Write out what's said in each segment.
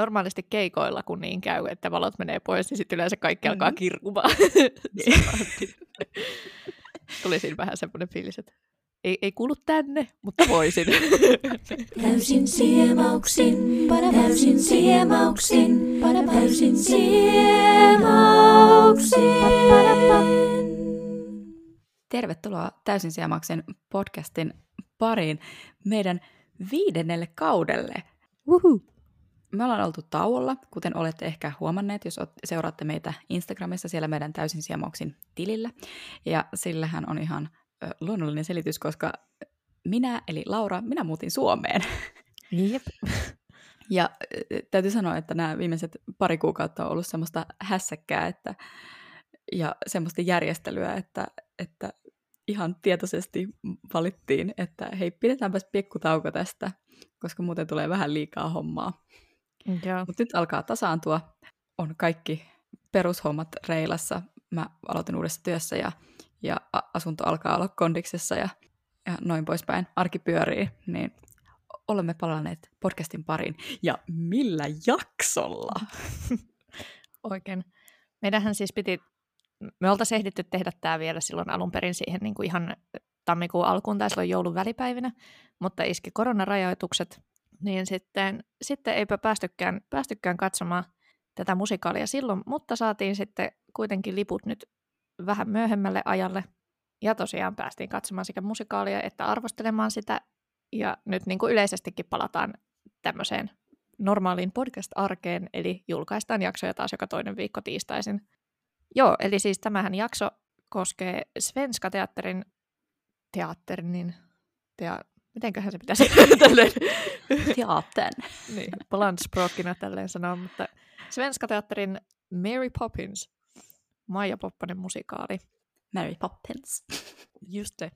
Normaalisti keikoilla, kun niin käy, että valot menee pois, niin sitten yleensä kaikki alkaa kirkumaan. Tuli siinä vähän semmoinen fiilis, että ei kuulu tänne, mutta voisin. Täysin siemauksin, täysin siemauksin, täysin siemauksin. Tervetuloa Täysin siemauksen podcastin pariin meidän 5. kaudelle. Uhu. Me ollaan oltu tauolla, kuten olette ehkä huomanneet, jos seuraatte meitä Instagramissa siellä meidän Täysin siemauksin tilillä. Ja sillähän on ihan luonnollinen selitys, koska minä, eli Laura, minä muutin Suomeen. Jep. Ja täytyy sanoa, että nämä viimeiset pari kuukautta on ollut semmoista hässäkkää ja semmoista järjestelyä, että ihan tietoisesti valittiin, että hei, pidetäänpäs pikkutauko tästä, koska muuten tulee vähän liikaa hommaa. Mutta nyt alkaa tasaantua, on kaikki perushommat reilassa. Mä aloitin uudessa työssä ja asunto alkaa olla kondiksessa ja noin poispäin. Arki pyörii, niin olemme palanneet podcastin pariin. Ja millä jaksolla? Oikein. Meidänhän siis piti, me oltaisiin ehditty tehdä tämä vielä silloin alun perin siihen niin kuin ihan tammikuun alkuun tai silloin joulun välipäivinä, mutta iski koronarajoitukset, niin sitten eipä päästykään katsomaan tätä musikaalia silloin, mutta saatiin sitten kuitenkin liput nyt vähän myöhemmälle ajalle ja tosiaan päästiin katsomaan sekä musikaalia että arvostelemaan sitä ja nyt niin kuin yleisestikin palataan tämmöiseen normaaliin podcast-arkeen, eli julkaistaan jaksoja taas joka toinen viikko tiistaisin. Joo, eli siis tämähän jakso koskee Svenska Teatterin mitenköhän se pitäisi tälleen? Teattern. Niin, balansprokkina tälleen sanoa, mutta Svenska Teatterin Mary Poppins, Maija Poppinen musikaali. Mary Poppins. Just se.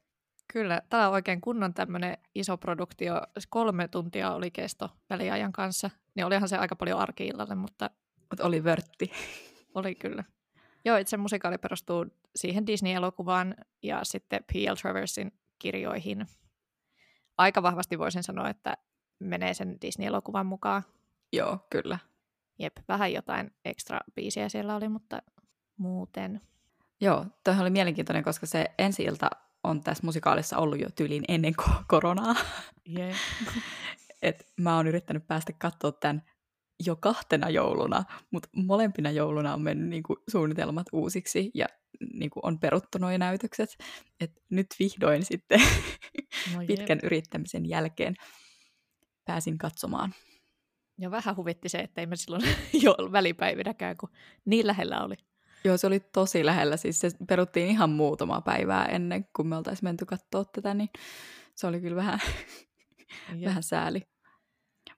Kyllä, tää on oikein kunnon tämmönen iso produktio. 3 tuntia oli kesto väliajan kanssa, niin olihan se aika paljon arki-illalle, mutta... oli vörtti. Oli kyllä. Joo, itse musikaali perustuu siihen Disney-elokuvaan ja sitten P.L. Traversin kirjoihin. Aika vahvasti voisin sanoa, että menee sen Disney-elokuvan mukaan. Joo, kyllä. Jep, vähän jotain ekstra biisiä siellä oli, mutta muuten. Joo, toihan oli mielenkiintoinen, koska se ensi-ilta on tässä musikaalissa ollut jo tyyliin ennen koronaa. Yeah. Et mä oon yrittänyt päästä katsoa tämän jo 2 jouluna, mutta molempina jouluna on mennyt niinku suunnitelmat uusiksi ja niinku on peruttu nuo näytökset. Et nyt vihdoin sitten pitkän yrittämisen jälkeen pääsin katsomaan. Ja vähän huvitti se, että ei me silloin jo välipäivinäkään, kun niin lähellä oli. Joo, se oli tosi lähellä. Siis se peruttiin ihan muutamaa päivää ennen kuin me oltaisiin menty katsoa tätä, niin se oli kyllä vähän sääli.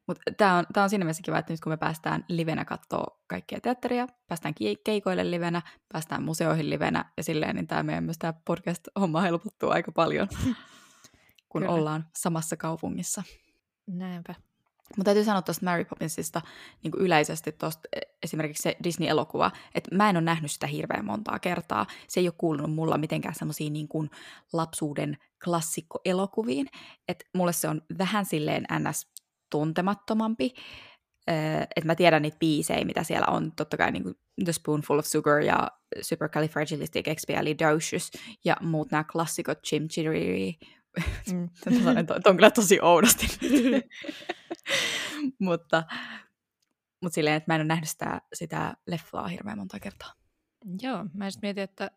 Mutta tämä on siinä mielessä kiva, että nyt kun me päästään livenä katsoa kaikkia teatteria, päästään keikoille livenä, päästään museoihin livenä ja silleen, niin tämä meidän myös tämä podcast-homma helpottuu aika paljon, kun kyllä ollaan samassa kaupungissa. Näinpä. Mutta täytyy sanoa tuosta Mary Poppinsista niin kuin yleisesti tuosta esimerkiksi se Disney-elokuva, että mä en ole nähnyt sitä hirveän montaa kertaa. Se ei ole kuulunut mulla mitenkään semmoisiin niin kuin lapsuuden klassikkoelokuviin, että mulle se on vähän silleen ns. Tuntemattomampi, että mä tiedän niitä biisejä, mitä siellä on, totta kai niin kuin The Spoonful of Sugar ja Supercalifragilisticexpialidocious ja muut nämä klassikot, Chimchiriri, tämä on kyllä tosi oudosti, mutta silleen, että mä en ole nähnyt sitä leffaa hirveän monta kertaa. Joo, mä just mietin, että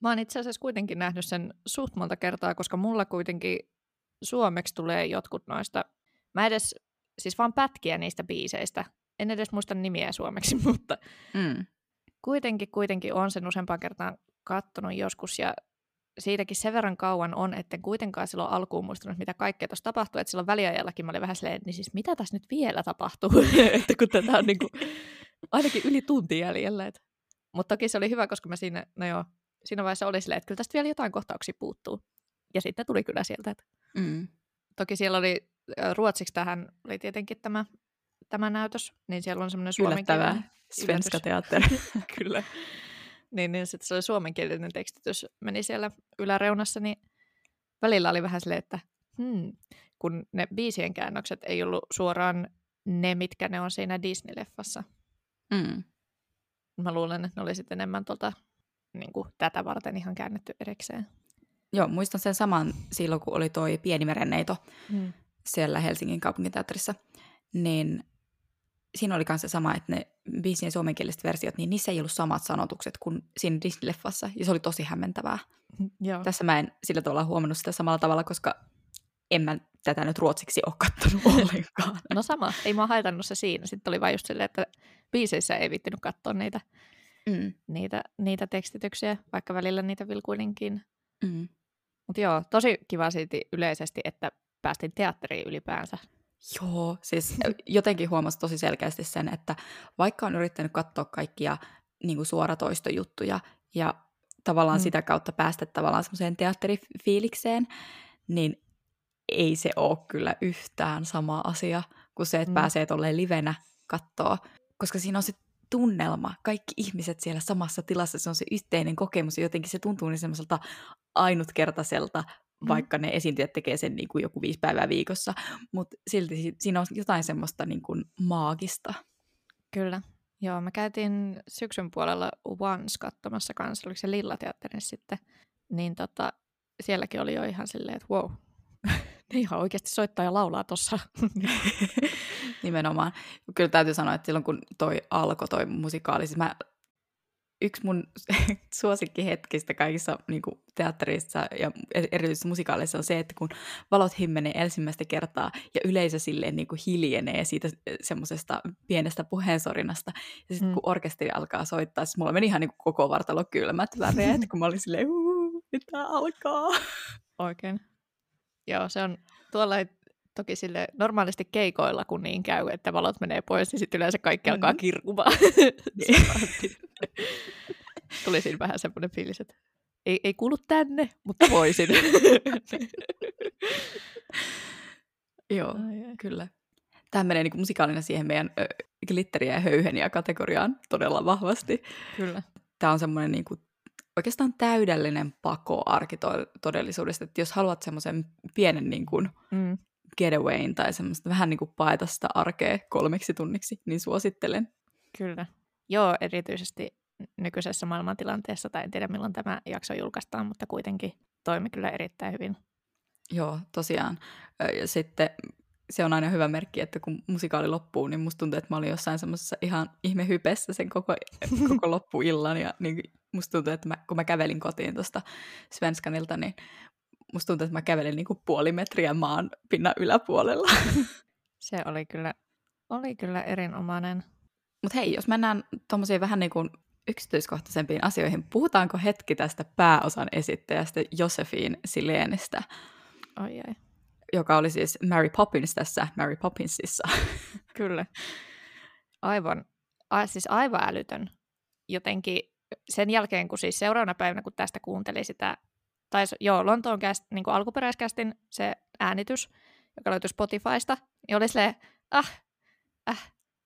mä oon itse asiassa kuitenkin nähnyt sen suht monta kertaa, koska mulla kuitenkin suomeksi tulee jotkut noista. Mä edes, siis vaan pätkiä niistä biiseistä. En edes muista nimiä suomeksi, mutta kuitenkin on sen useampaan kertaan kattonut joskus. Ja siitäkin sen verran kauan on, etten kuitenkaan silloin alkuun muistanut, mitä kaikkea tuossa tapahtuu. Että silloin väliajallakin mä olin vähän silleen, niin siis mitä tässä nyt vielä tapahtuu? Että kun tätä on niinku ainakin yli tunti jäljellä. Mutta toki se oli hyvä, koska mä siinä vaiheessa oli silleen, että kyllä tästä vielä jotain kohtauksia puuttuu. Ja sitten tuli kyllä sieltä. Että. Toki siellä oli... Ruotsiksi tähän oli tietenkin tämä näytös, niin siellä on semmoinen suomenkielinen... Yllättävää, Svenska Teatteri. Kyllä. Niin sitten se oli suomenkielinen tekstitys, meni siellä yläreunassa, niin välillä oli vähän silleen, että kun ne biisien käännökset ei ollut suoraan ne, mitkä ne on siinä Disney-leffassa. Mm. Mä luulen, että ne oli sitten enemmän niin kuin tätä varten ihan käännetty erikseen. Joo, muistan sen saman silloin, kun oli toi Pieni merenneito siellä Helsingin kaupunginteatterissa. Niin siinä oli myös se sama, että ne biisien suomenkieliset versiot, niin niissä ei ollut samat sanotukset kuin siinä Disney-leffassa. Ja se oli tosi hämmentävää. Joo. Tässä mä en sillä tavalla huomannut sitä samalla tavalla, koska en mä tätä nyt ruotsiksi ole kattonut ollenkaan. No sama, ei mä haitannut se siinä. Sitten oli vaan just silleen, että biiseissä ei viittinyt katsoa niitä tekstityksiä, vaikka välillä niitä vilkuilinkin. Mm. Mutta joo, tosi kiva silti yleisesti, että päästiin teatteriin ylipäänsä. Joo, siis jotenkin huomasin tosi selkeästi sen, että vaikka on yrittänyt katsoa kaikkia niin kuin suoratoistojuttuja ja tavallaan sitä kautta päästä tavallaan semmoiseen teatterifiilikseen, niin ei se ole kyllä yhtään sama asia kuin se, että pääsee tolleen livenä katsoa, koska siinä on se tunnelma, kaikki ihmiset siellä samassa tilassa, se on se yhteinen kokemus ja jotenkin se tuntuu niin semmoiselta ainutkertaiselta, vaikka ne esiintyjät tekee sen niin kuin joku 5 päivää viikossa, mutta silti siinä on jotain semmoista niin kuin maagista. Kyllä. Joo, mä käytiin syksyn puolella Once katsomassa kanssa, oliko se Lillateatterin sitten, niin sielläkin oli jo ihan silleen, että wow, ne ihan oikeasti soittaa ja laulaa tossa. Nimenomaan. Kyllä täytyy sanoa, että silloin kun toi alkoi toi musikaali, siis yksi mun suosikkihetkistä kaikissa niin kuin teatterissa ja erityisesti musikaaleissa on se, että kun valot himmenee ensimmäistä kertaa ja yleisö silleen niin kuin hiljenee siitä semmoisesta pienestä puheensorinasta. Ja sitten kun orkesteri alkaa soittaa, siis mulla meni ihan niin kuin koko vartalo kylmät väreet, kun mä olin silleen, nyt tää alkaa. Oikein. Joo, se on tuolla toki sille normaalisti keikoilla, kun niin käy, että valot menee pois, niin sitten yleensä kaikki alkaa kirkumaan. Tuli siinä vähän semmoinen fiilis, että ei kuulu tänne, mutta voisin. Joo, kyllä. Tämä menee niin musikaalina siihen meidän glitteriä ja höyheniä kategoriaan todella vahvasti. Kyllä. Tämä on semmoinen niin kuin oikeastaan täydellinen pako arkitodellisuudesta, että jos haluat semmoisen pienen niin kuin getawayn tai semmoista vähän niin kuin paeta sitä arkea 3 tunniksi, niin suosittelen. Kyllä. Joo, erityisesti nykyisessä maailmantilanteessa, tai en tiedä milloin tämä jakso julkaistaan, mutta kuitenkin toimi kyllä erittäin hyvin. Joo, tosiaan. Sitten se on aina hyvä merkki, että kun musikaali loppuu, niin musta tuntuu, että mä olin jossain semmoisessa ihan ihmehypessä sen koko loppuillan, ja niin musta tuntuu, että kun mä kävelin kotiin tuosta Svenskanilta, niin musta tuntuu, että mä kävelin niin kuin 0,5 metriä maan pinnan yläpuolella. Se oli kyllä erinomainen. Mutta hei, jos mennään tuommoisiin vähän niin kuin yksityiskohtaisempiin asioihin, puhutaanko hetki tästä pääosan esittäjästä Josefin Silénistä? Ai. Joka oli siis Mary Poppins tässä Mary Poppinsissa. Kyllä. Aivan älytön. Jotenkin sen jälkeen, kun siis seuraavana päivänä, kun tästä kuunteli sitä, tai joo, Lontoon niin kuin alkuperäiskästin se äänitys, joka löytyi Spotifysta, niin oli silleen,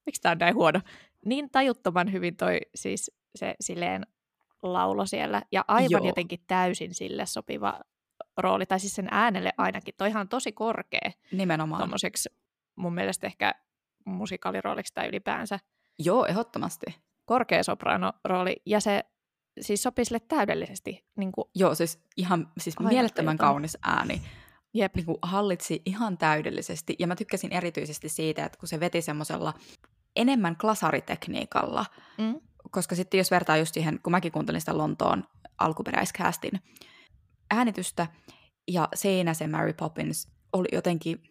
miksi tää on näin huono? Niin tajuttoman hyvin toi siis se silleen laulo siellä, ja aivan jotenkin täysin sille sopiva rooli, tai siis sen äänelle ainakin. Toihan on tosi korkea. Nimenomaan. Tommoseksi mun mielestä ehkä musikaalirooliksi tai ylipäänsä. Joo, ehdottomasti. Korkea sopraanorooli, ja se siis sopii sille täydellisesti. Niin kuin joo, siis ihan siis mielettömän kaunis ääni. Jep. Niin kuin hallitsi ihan täydellisesti. Ja mä tykkäsin erityisesti siitä, että kun se veti semmoisella enemmän klasaritekniikalla. Mm. Koska sitten jos vertaa just siihen, kun mäkin kuuntelin sitä Lontoon alkuperäiscastin äänitystä, ja siinä se Mary Poppins oli jotenkin,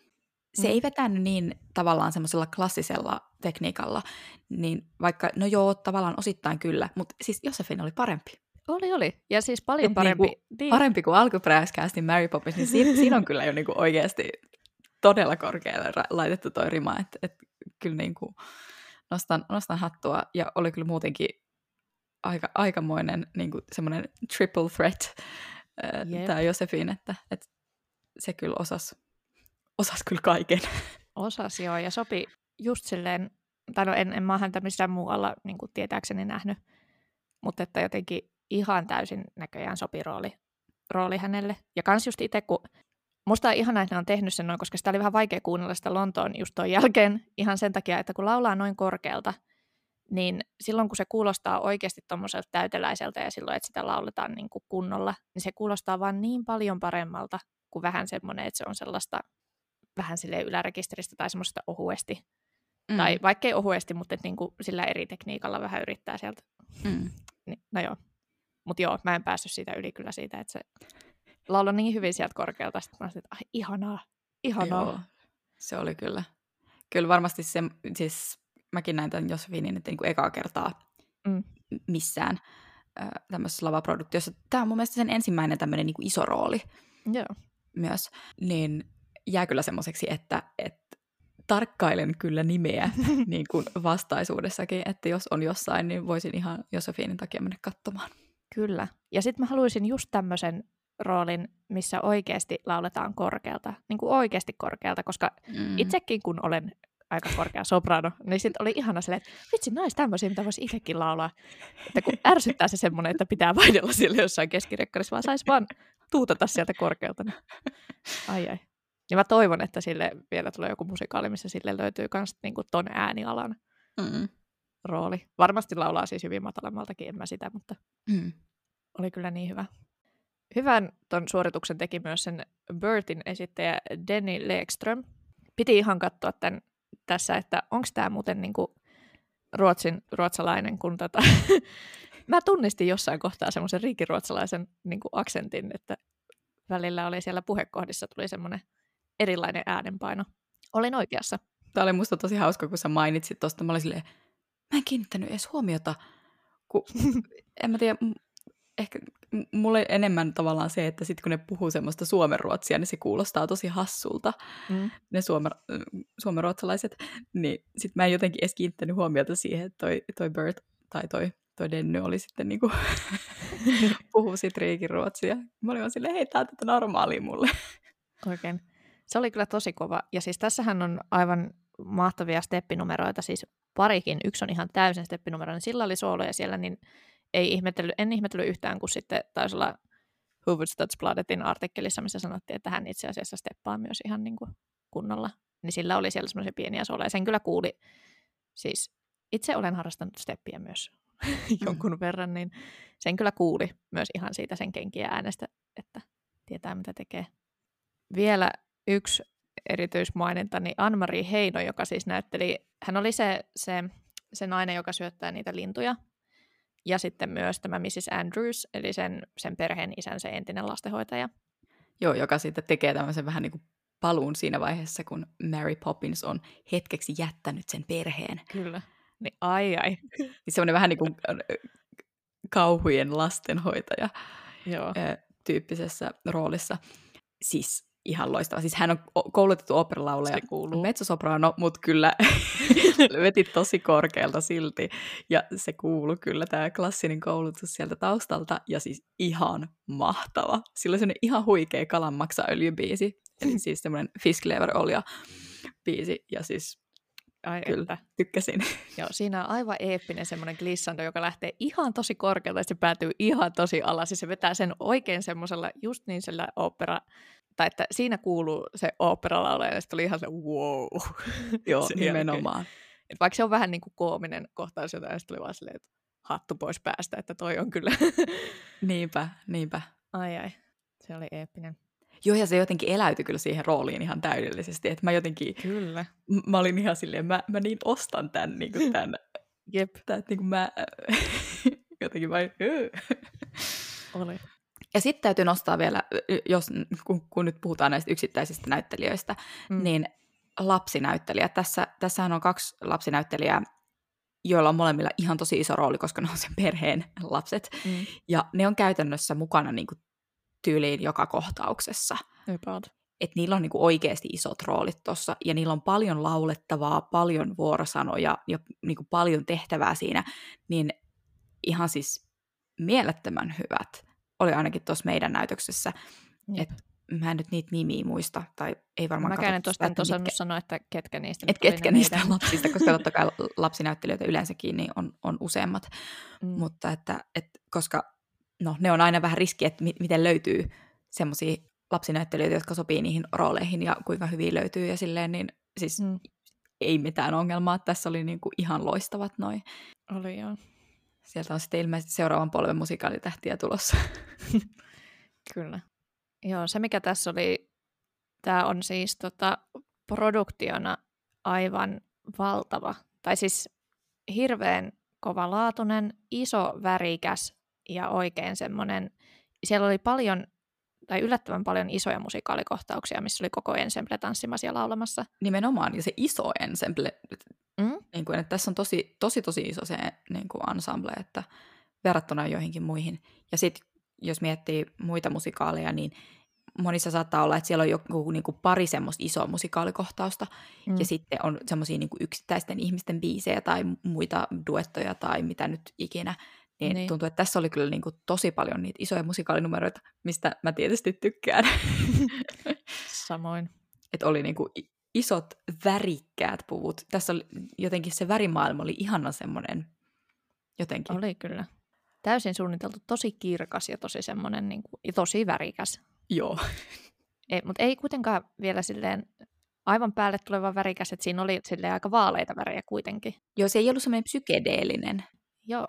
se ei vetänyt niin tavallaan semmoisella klassisella tekniikalla, niin vaikka, no joo, tavallaan osittain kyllä, mutta siis Josefin oli parempi. Oli, ja siis paljon parempi. Niin. Parempi kuin alkuperäiskästi Mary Poppins, niin siinä on kyllä jo niinku oikeasti todella korkealle laitettu toi rima, että et kyllä niinku nostan hattua, ja oli kyllä muutenkin aikamoinen niinku semmoinen triple threat tämä Josefin, että se kyllä osas kyllä kaiken. Osas, joo, ja sopi just silleen, tai no en mä häntä missään muualla niin kuin tietääkseni nähnyt, mutta että jotenkin ihan täysin näköjään sopi rooli hänelle. Ja kans just itse, kun Musta on ihanaa, että ne on tehnyt sen noin, koska sitä oli vähän vaikea kuunnella sitä Lontoon just tuon jälkeen ihan sen takia, että kun laulaa noin korkealta, niin silloin kun se kuulostaa oikeasti tommoselta täyteläiseltä ja silloin, että sitä lauletaan niin kuin kunnolla, niin se kuulostaa vaan niin paljon paremmalta kuin vähän semmoinen, että se on sellaista vähän silleen ylärekisteristä tai semmoista ohuesti. Mm. Tai vaikkei ohuesti, mutta et niin kuin sillä eri tekniikalla vähän yrittää sieltä. Mm. No joo. Mutta joo, mä en päässyt siitä yli kyllä siitä, että se lauloi niin hyvin sieltä korkealta. Sitten mä olisin, että ihanaa. Joo, se oli kyllä. Kyllä varmasti se, siis mäkin näin tämän Josefinin, että niin kuin ekaa kertaa missään tämmöisessä lavaproduktiossa. Tämä on mun mielestä sen ensimmäinen tämmöinen niin kuin iso rooli. Joo. Myös. Niin jää kyllä semmoiseksi, että tarkkailen kyllä nimeä niin kuin vastaisuudessakin, että jos on jossain, niin voisin ihan Josefinin takia mennä katsomaan. Kyllä. Ja sitten mä haluaisin just tämmöisen roolin, missä oikeasti lauletaan korkealta, niin kuin oikeasti korkealta, koska itsekin kun olen aika korkea soprano, niin sitten oli ihana silleen, että vitsi, nais tämmöisiä, mitä voisi itsekin laulaa. Että kun ärsyttää se semmoinen, että pitää vaidella siellä jossain keskirekkarissa, vaan saisi vaan tuutata sieltä korkealta. Ai. Ja mä toivon, että sille vielä tulee joku musikaali, missä sille löytyy myös niin kuin ton äänialan rooli. Varmasti laulaa siis hyvin matalammaltakin, en mä sitä, mutta oli kyllä niin hyvä. Hyvän ton suorituksen teki myös sen Bertin esittäjä Denny Lekström. Piti ihan katsoa tämän tässä, että onko tämä muuten niin kuin ruotsalainen, kun mä tunnistin jossain kohtaa semmoisen riikiruotsalaisen niin kuin aksentin, että välillä oli siellä puhekohdissa tuli semmoinen erilainen äänenpaino. Olin oikeassa. Tämä oli musta tosi hauska, kun sä mainitsit tuosta. Mä olin silleen, mä en kiinnittänyt edes huomiota. En mä tiedä, ehkä mulle enemmän tavallaan se, että sit kun ne puhuu semmoista suomenruotsia, niin se kuulostaa tosi hassulta, ne suomenruotsalaiset. Niin sit mä en jotenkin edes kiinnittänyt huomiota siihen, että toi Bert tai toi Denny oli sitten niinku puhuu sit riikiruotsia. Mä olin vaan silleen, hei, tää on tätä normaalia mulle. Oikein. Se oli kyllä tosi kova. Ja siis tässähän on aivan mahtavia steppinumeroita, siis parikin. Yksi on ihan täysin steppinumeroinen, niin sillä oli sooloja siellä, niin en ihmetellyt yhtään, kun sitten taisi olla Who Would Touch Bladetin artikkelissa, missä sanottiin, että hän itse asiassa steppaa myös ihan niin kuin kunnolla. Niin sillä oli siellä semmoisia pieniä sooloja. Sen kyllä kuuli, siis itse olen harrastanut steppiä myös jonkun verran, niin sen kyllä kuuli myös ihan siitä sen kenkiä äänestä, että tietää mitä tekee. Vielä yksi erityismaininta, niin Ann-Marie Heino, joka siis näytteli, hän oli se nainen, joka syöttää niitä lintuja, ja sitten myös tämä Mrs. Andrews, eli sen perheen isän, se entinen lastenhoitaja. Joo, joka sitten tekee tämmöisen vähän niin kuin paluun siinä vaiheessa, kun Mary Poppins on hetkeksi jättänyt sen perheen. Kyllä. Niin, ai. Niin semmoinen vähän niin kuin kauhujen lastenhoitaja. Joo. Tyyppisessä roolissa. Siis ihan loistava. Siis hän on koulutettu oopperalaulaja, mezzosoprano, mutta kyllä veti tosi korkealta silti. Ja se kuului kyllä tämä klassinen koulutus sieltä taustalta. Ja siis ihan mahtava. Sillä on semmoinen ihan huikea kalanmaksaöljybiisi. Eli siis semmoinen Fisklever-olja-biisi. Ja siis ai kyllä, että tykkäsin. Joo, siinä on aivan eeppinen semmoinen glissando, joka lähtee ihan tosi korkealta ja se päätyy ihan tosi alas. Ja se vetää sen oikein semmoisella, just niin sillä opera, tai että siinä kuuluu se oopperalaulaja ja sitten oli ihan se wow. Joo, nimenomaan. Et vaikka se on vähän niin kuin koominen kohtaus, jotain sitten oli vaan silleen, että hattu pois päästä, että toi on kyllä. Niinpä. Ai, se oli eeppinen. Joo, ja se jotenkin eläytyi kyllä siihen rooliin ihan täydellisesti, että mä jotenkin, kyllä. Mä olin ihan silleen, mä niin ostan tämän, niin kuin tämän, jep, tämän, niin kuin mä, jotenkin mä, oli. Ja sitten täytyy nostaa vielä, jos, kun nyt puhutaan näistä yksittäisistä näyttelijöistä, niin lapsinäyttelijä. Tässähän on kaksi lapsinäyttelijää, joilla on molemmilla ihan tosi iso rooli, koska ne on sen perheen lapset, ja ne on käytännössä mukana niin kuin tyyliin joka kohtauksessa. Että niillä on niinku oikeasti isot roolit tuossa, ja niillä on paljon laulettavaa, paljon vuorosanoja ja niinku paljon tehtävää siinä, niin ihan siis mielettömän hyvät oli ainakin tuossa meidän näytöksessä. Et mä en nyt niitä nimiä muista, tai ei varmaan katso. Mä en tuossa sanoa, että ketkä niistä. Lapsista, koska totta kai lapsinäyttelijöitä yleensäkin niin on useammat, mutta että koska no, ne on aina vähän riski, että miten löytyy semmoisia lapsinäyttelijöitä, jotka sopii niihin rooleihin ja kuinka hyviä löytyy ja silleen, niin siis ei mitään ongelmaa. Tässä oli niinku ihan loistavat noi. Oli joo. Sieltä on sitten ilmeisesti seuraavan polven musikaalitähtiä tulossa. Kyllä. Joo, se mikä tässä oli, tämä on siis produktiona aivan valtava. Tai siis hirveän kovalaatuinen, iso, värikäs ja oikein semmoinen. Siellä oli paljon, tai yllättävän paljon isoja musikaalikohtauksia, missä oli koko ensemble tanssimassa ja laulamassa. Nimenomaan, ja se iso ensemble. Niin kuin, että tässä on tosi iso se niin kuin ensemble, että verrattuna joihinkin muihin. Ja sitten jos miettii muita musikaaleja, niin monissa saattaa olla, että siellä on joku niin kuin pari semmoista isoa musikaalikohtausta, ja sitten on semmoisia niin kuin yksittäisten ihmisten biisejä tai muita duettoja tai mitä nyt ikinä. Niin. Tuntuu, että tässä oli kyllä niin kuin tosi paljon niitä isoja musikaalinumeroita, mistä mä tietysti tykkään. Samoin. Että oli niin kuin isot värikkäät puvut. Tässä oli jotenkin se värimaailma oli ihana semmoinen jotenkin. Oli kyllä. Täysin suunniteltu, tosi kirkas ja tosi semmoinen niin kuin, ja tosi värikäs. Joo. Mutta ei kuitenkaan vielä silleen aivan päälle tuleva värikäs, että siinä oli silleen aika vaaleita värejä kuitenkin. Joo, se ei ollut semmoinen psykedeellinen. Joo.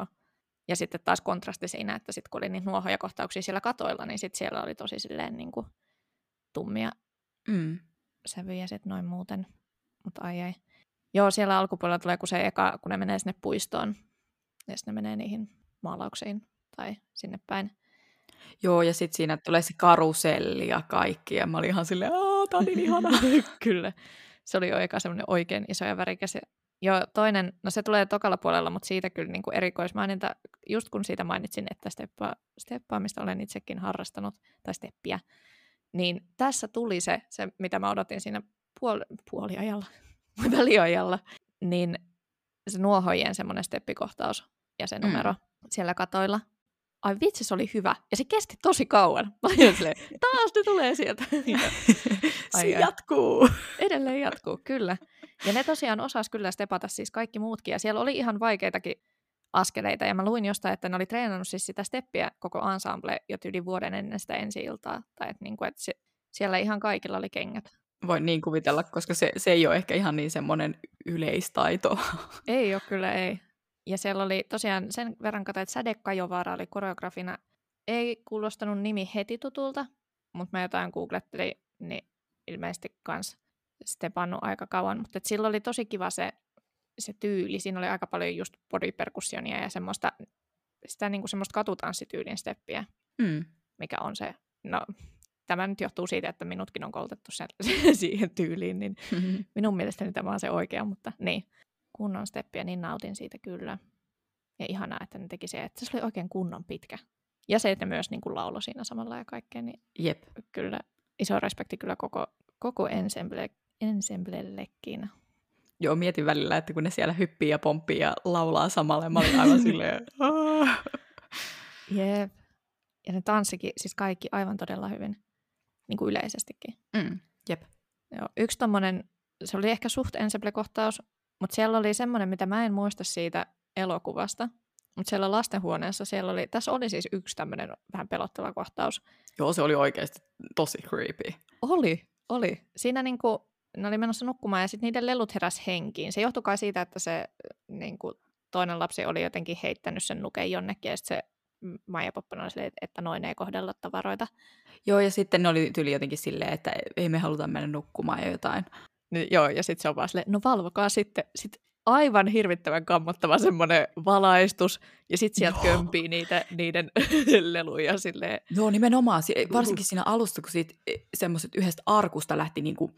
Ja sitten taas kontrasti siinä, että sitten kun oli niitä nuohoja kohtauksia siellä katoilla, niin sitten siellä oli tosi silleen niin kuin tummia sävyjä sitten noin muuten. Mutta ai. Joo, siellä alkupuolella tulee kun se eka, kun ne menee sinne puistoon ja sitten ne menee niihin maalauksiin tai sinne päin. Joo, ja sitten siinä tulee se karuselli ja kaikki, ja mä olin ihan silleen, tää oli ihana. Kyllä, se oli oikein iso ja värikäs. Joo, toinen, no se tulee tokalla puolella, mutta siitä kyllä niin kuin erikoismaininta, just kun siitä mainitsin, että steppaamista olen itsekin harrastanut, tai steppiä, niin tässä tuli se mitä mä odotin siinä puoliajalla, väliajalla, niin se nuohojen semmoinen steppikohtaus ja se numero siellä katoilla. Ai vitsi, se oli hyvä. Ja se kesti tosi kauan. Mä olin silleen, taas ne tulee sieltä. Se jatkuu. Edelleen jatkuu, kyllä. Ja ne tosiaan osas kyllä stepata siis kaikki muutkin. Ja siellä oli ihan vaikeitakin askeleita. Ja mä luin jostain, että ne oli treenannut siis sitä steppiä koko ensemble jo yli vuoden ennen sitä ensi-iltaa. Tai että niinku, et siellä ihan kaikilla oli kengät. Voin niin kuvitella, koska se ei ole ehkä ihan niin semmoinen yleistaito. Ei ole, kyllä ei. Ja siellä oli tosiaan sen verran katsoin, että Sade Kajovara oli koreografina. Ei kuulostanut nimi heti tutulta, mutta mä jotain googlettelin, niin ilmeisesti kans stepannut aika kauan. Mutta sillä oli tosi kiva se tyyli. Siinä oli aika paljon just bodyperkussionia ja sitä niinku semmoista katutanssityylin steppiä, mikä on se. No, tämä nyt johtuu siitä, että minutkin on koulutettu siihen tyyliin, niin minun mielestäni tämä on se oikea, mutta niin. Kunnon steppiä, niin nautin siitä kyllä. Ja ihanaa, että ne teki se, että se oli oikein kunnon pitkä. Ja se, että myös niin kuin lauloi siinä samalla ja kaikkea, niin jep. Kyllä iso respekti kyllä koko ensemblellekin. Joo, mietin välillä, että kun ne siellä hyppii ja pomppii ja laulaa samalla, ja mä olin aivan silleen. Jep. Ja ne tanssikin, siis kaikki aivan todella hyvin, niin kuin yleisestikin. Jep. Joo, yksi tommonen, se oli ehkä suht ensemble-kohtaus, mutta siellä oli semmoinen, mitä mä en muista siitä elokuvasta, mutta siellä lastenhuoneessa tässä oli siis yksi tämmöinen vähän pelottava kohtaus. Joo, se oli oikeasti tosi creepy. Oli. Siinä niinku, ne oli menossa nukkumaan ja sitten niiden lelut heräsi henkiin. Se johtui kai siitä, että se niinku, toinen lapsi oli jotenkin heittänyt sen nuken jonnekin ja sitten se Maija Poppinen oli silleen, että noin ei kohdella tavaroita. Joo, ja sitten ne oli tyyli jotenkin silleen, että ei me haluta mennä nukkumaan ja jotain. Joo, ja sitten se on vaan silleen, no valvokaa sitten. Sitten aivan hirvittävän kammottava semmoinen valaistus, ja sitten sieltä kömpii niiden leluja silleen. Joo, nimenomaan. Varsinkin siinä alussa, kun siitä semmoiset yhdestä arkusta lähti niinku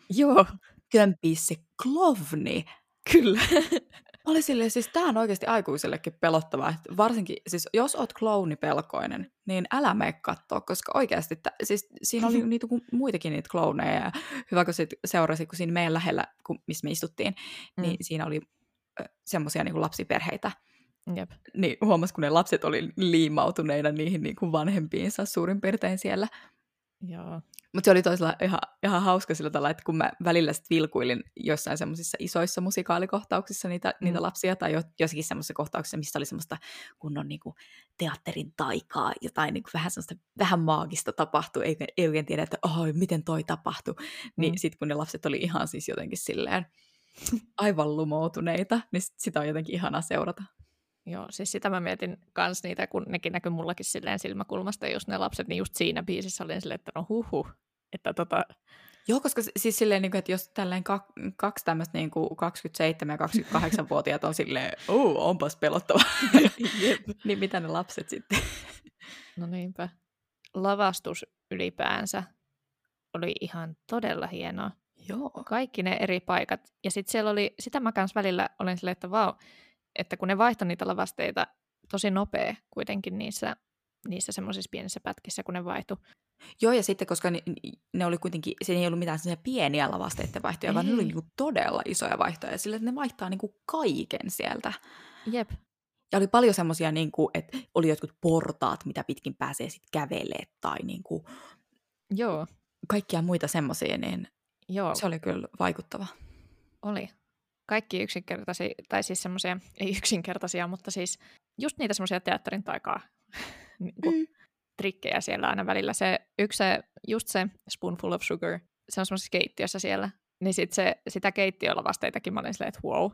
kömpii se klovni. Kyllä. Oli silleen, siis tää on oikeasti aikuisellekin pelottavaa. Varsinkin, siis jos oot klounipelkoinen, niin älä mene katsoa, koska oikeasti, siis siinä oli niitä muitakin niitä klouneja. Ja hyvä, kun seurasi, kun siinä meidän lähellä, missä me istuttiin, niin siinä oli semmoisia niin kuin lapsiperheitä. Jep. Niin huomasi, kun ne lapset oli liimautuneina niihin niin kuin vanhempiinsa suurin piirtein siellä. Joo. Mutta se oli toisella ihan hauska sillä tavalla, että kun mä välillä sit vilkuilin joissain semmoisissa isoissa musikaalikohtauksissa niitä lapsia, tai jossakin semmoisissa kohtauksissa, missä oli semmoista kunnon niinku teatterin taikaa, jotain niinku vähän semmoista vähän maagista tapahtui, ei oikein tiedä, että miten toi tapahtui. Niin sit kun ne lapset oli ihan siis jotenkin silleen aivan lumoutuneita, niin sitä on jotenkin ihanaa seurata. Joo, siis sitä mä mietin kans niitä, kun nekin näkyi mullakin silleen silmäkulmasta, jos ne lapset, niin just siinä biisissä olin silleen, että no huhuh, että tota... Joo, koska siis silleen, että jos tälleen kaksi tämmöistä niin 27- ja 28-vuotiaat on silleen, onpas pelottava, niin mitä ne lapset sitten? No niinpä. Lavastus ylipäänsä oli ihan todella hienoa. Joo. Kaikki ne eri paikat. Ja sitten siellä oli, sitä mä kans välillä olin silleen, että vau, että kun ne vaihtoi niitä lavasteita tosi nopea kuitenkin niissä semmoisissa pienissä pätkissä, kun ne vaihtui. Joo, ja sitten, koska ne oli kuitenkin, siinä ei ollut mitään semmoisia pieniä lavasteiden vaihtoja, vaan ne oli niinku todella isoja vaihtoja, sillä että ne vaihtaa niinku kaiken sieltä. Jep. Ja oli paljon semmoisia, niinku, että oli jotkut portaat, mitä pitkin pääsee sitten kävelemään, tai niinku Joo. kaikkia muita semmoisia, niin Joo. se oli kyllä vaikuttava. Oli. Kaikki yksinkertaisia, tai siis semmoisia, ei yksinkertaisia, mutta siis just niitä semmoisia teatterin taikaa trikkejä siellä aina välillä. Se Spoonful of Sugar, se on semmoisessa keittiössä siellä, niin sit sitä keittiölavasteitakin mä olin silleen, että wow.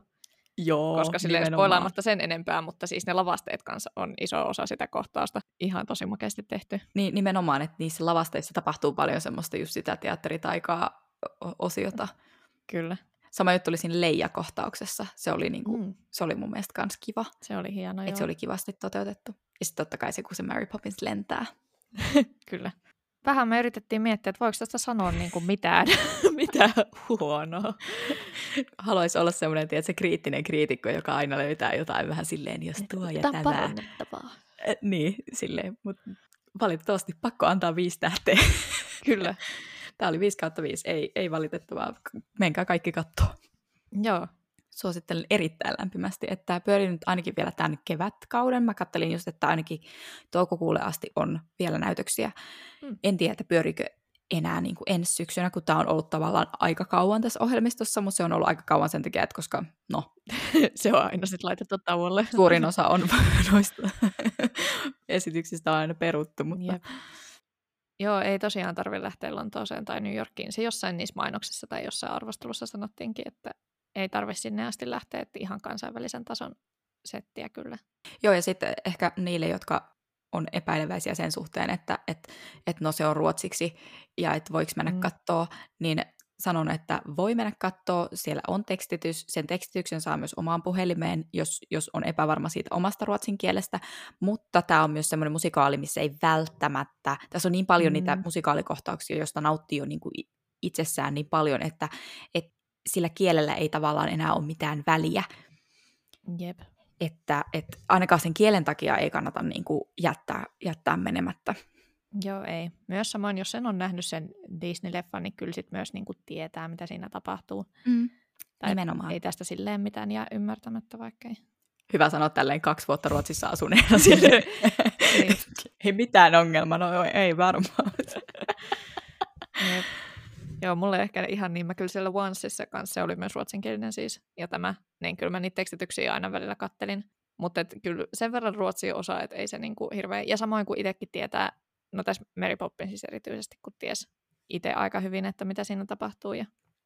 Joo, koska silleen spoilaamatta sen enempää, mutta siis ne lavasteet kanssa on iso osa sitä kohtausta. Ihan tosi makeasti tehty. Niin, nimenomaan, että niissä lavasteissa tapahtuu paljon semmoista just sitä teatteritaikaa osiota. Kyllä. Sama juttu oli siinä Leija-kohtauksessa. Se oli, niinku, se oli mun mielestä kans kiva. Se oli hieno, joo. Se oli kivasti toteutettu. Ja sitten totta kai se, kun se Mary Poppins lentää. Kyllä. Vähän me yritettiin miettiä, että voiko tästä sanoa niinku mitään huonoa. Haluaisi olla semmoinen, tiedätkö, kriittinen kriitikko, joka aina löytää jotain vähän silleen, jos tuo ja tämä. Parannettavaa. Niin, silleen. Mutta valitettavasti pakko antaa 5 tähteä. Kyllä. Tämä oli 5/5, ei valitettavaa. Menkää kaikki kattoo. Joo. Suosittelen erittäin lämpimästi, että tämä pyörii nyt ainakin vielä tämän kevätkauden. Mä kattelin just, että ainakin toukokuulle asti on vielä näytöksiä. En tiedä, että pyöriikö enää niin kuin ensi syksynä, kun tämä on ollut tavallaan aika kauan tässä ohjelmistossa, mutta se on ollut aika kauan sen takia, että koska no, se on aina sitten laitettu tauolle. Suurin osa on noista esityksistä on aina peruttu, mutta... Jep. Joo, ei tosiaan tarvitse lähteä Lontooseen tai New Yorkiin. Se jossain niissä mainoksissa tai jossain arvostelussa sanottiinkin, että ei tarvitse sinne asti lähteä, että ihan kansainvälisen tason settiä kyllä. Joo, ja sitten ehkä niille, jotka on epäileväisiä sen suhteen, että no se on ruotsiksi ja että voiko mennä kattoo, niin sanon, että voi mennä kattoo. Siellä on tekstitys. Sen tekstityksen saa myös omaan puhelimeen, jos on epävarma siitä omasta ruotsin kielestä. Mutta tämä on myös semmoinen musikaali, missä ei välttämättä... Tässä on niin paljon niitä musikaalikohtauksia, joista nauttii jo niin kuin itsessään niin paljon, että sillä kielellä ei tavallaan enää ole mitään väliä. Jep. Että ainakaan sen kielen takia ei kannata niin kuin jättää menemättä. Joo, ei. Myös samoin, jos sen on nähnyt sen Disney-leffan, niin kyllä sit myös niinku tietää, mitä siinä tapahtuu. Tai nimenomaan. Ei tästä silleen mitään jää ymmärtämättä, vaikka ei. Hyvä sanoa tälleen 2 vuotta Ruotsissa asuneena silleen. Ei mitään ongelmaa, no ei varmaan. Joo, mulle ehkä ihan niin, mä kyllä siellä Onceissa kanssa, se oli myös ruotsinkielinen siis, ja tämä, niin kyllä mä niitä tekstityksiä aina välillä kattelin. Mutta kyllä sen verran ruotsia osaa, että ei se niinku hirveä, ja samoin kuin itsekin tietää, no tässä Mary Poppins siis erityisesti, kun ties itse aika hyvin, että mitä siinä tapahtuu. Ja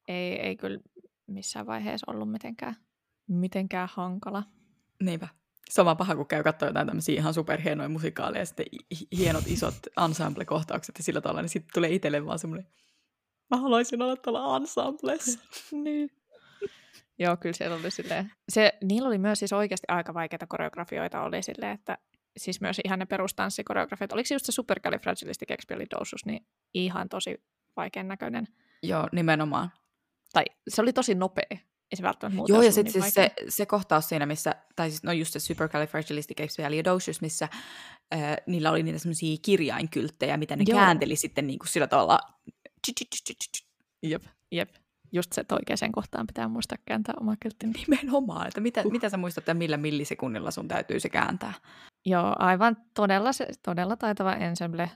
ei kyllä missään vaiheessa ollut mitenkään hankala. Niinpä. Sama paha, kun käy katsoa jotain tämmöisiä ihan superhienoja musikaaleja ja sitten hienot isot ensemble-kohtaukset ja sillä tavalla, niin sitten tulee itselle vaan semmoinen, mä haluaisin olla tuolla ensemblessa. Niin. Joo, kyllä siellä oli silleen. Niillä oli myös siis oikeasti aika vaikeita koreografioita, oli silleen, että siis myös ihan ne perustanssikoreografiat. Oliko se just se supercalifragilisticexpialidocious, niin ihan tosi vaikean näköinen. Joo, nimenomaan. Tai se oli tosi nopea. Ei se välttämättä muuta. Joo, ja sitten niin siis se kohtaus siinä, missä, tai siis no just se supercalifragilisticexpialidocious, missä niillä oli niitä semmoisia kirjainkylttejä, mitä ne käänteli sitten niin kuin sillä tavalla. Jep. Just se, että oikeaan kohtaan pitää muistaa kääntää oma kyltti. Nimenomaan, että mitä sä muistat, että millä millisekunnilla sun täytyy se kääntää? Joo, aivan todella taitava ensemble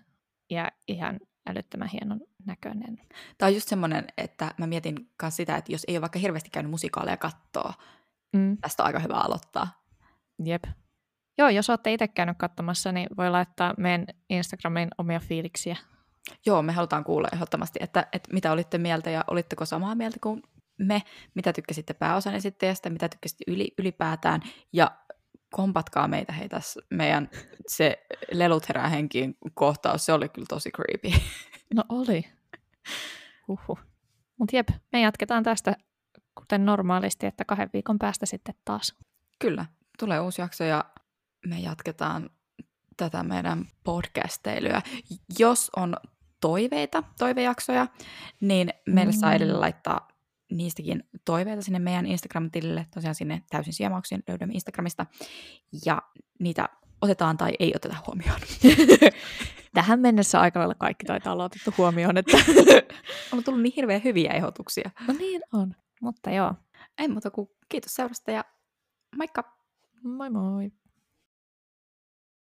ja ihan älyttömän hienon näköinen. Tämä on just semmoinen, että mä mietin myös sitä, että jos ei ole vaikka hirveästi käynyt musikaaleja katsoa, tästä on aika hyvä aloittaa. Jep. Joo, jos olette itse käynyt katsomassa, niin voi laittaa meidän Instagramiin omia fiiliksiä. Joo, me halutaan kuulla ehdottomasti, että mitä olitte mieltä ja olitteko samaa mieltä kuin me, mitä tykkäsitte pääosan esittäjästä, mitä tykkäsitte ylipäätään ja kompatkaa meitä hei tässä meidän se lelut herää henkiin kohtaus, se oli kyllä tosi creepy. No oli. Huhhuh. Mutta jep, me jatketaan tästä kuten normaalisti, että 2 viikon päästä sitten taas. Kyllä, tulee uusi jakso ja me jatketaan tätä meidän podcasteilyä. Jos on toivejaksoja, niin meille saa edelleen laittaa niistäkin toiveita sinne meidän Instagram-tilille, tosiaan sinne täysin siemauksiin löydämme Instagramista, ja niitä otetaan tai ei oteta huomioon. Tähän mennessä aikalailla kaikki taitaa olla otettu huomioon, että on tullut niin hirveän hyviä ehdotuksia. No niin on, mutta joo. Ei muuta kuin kiitos seurasta ja moikka! Moi moi!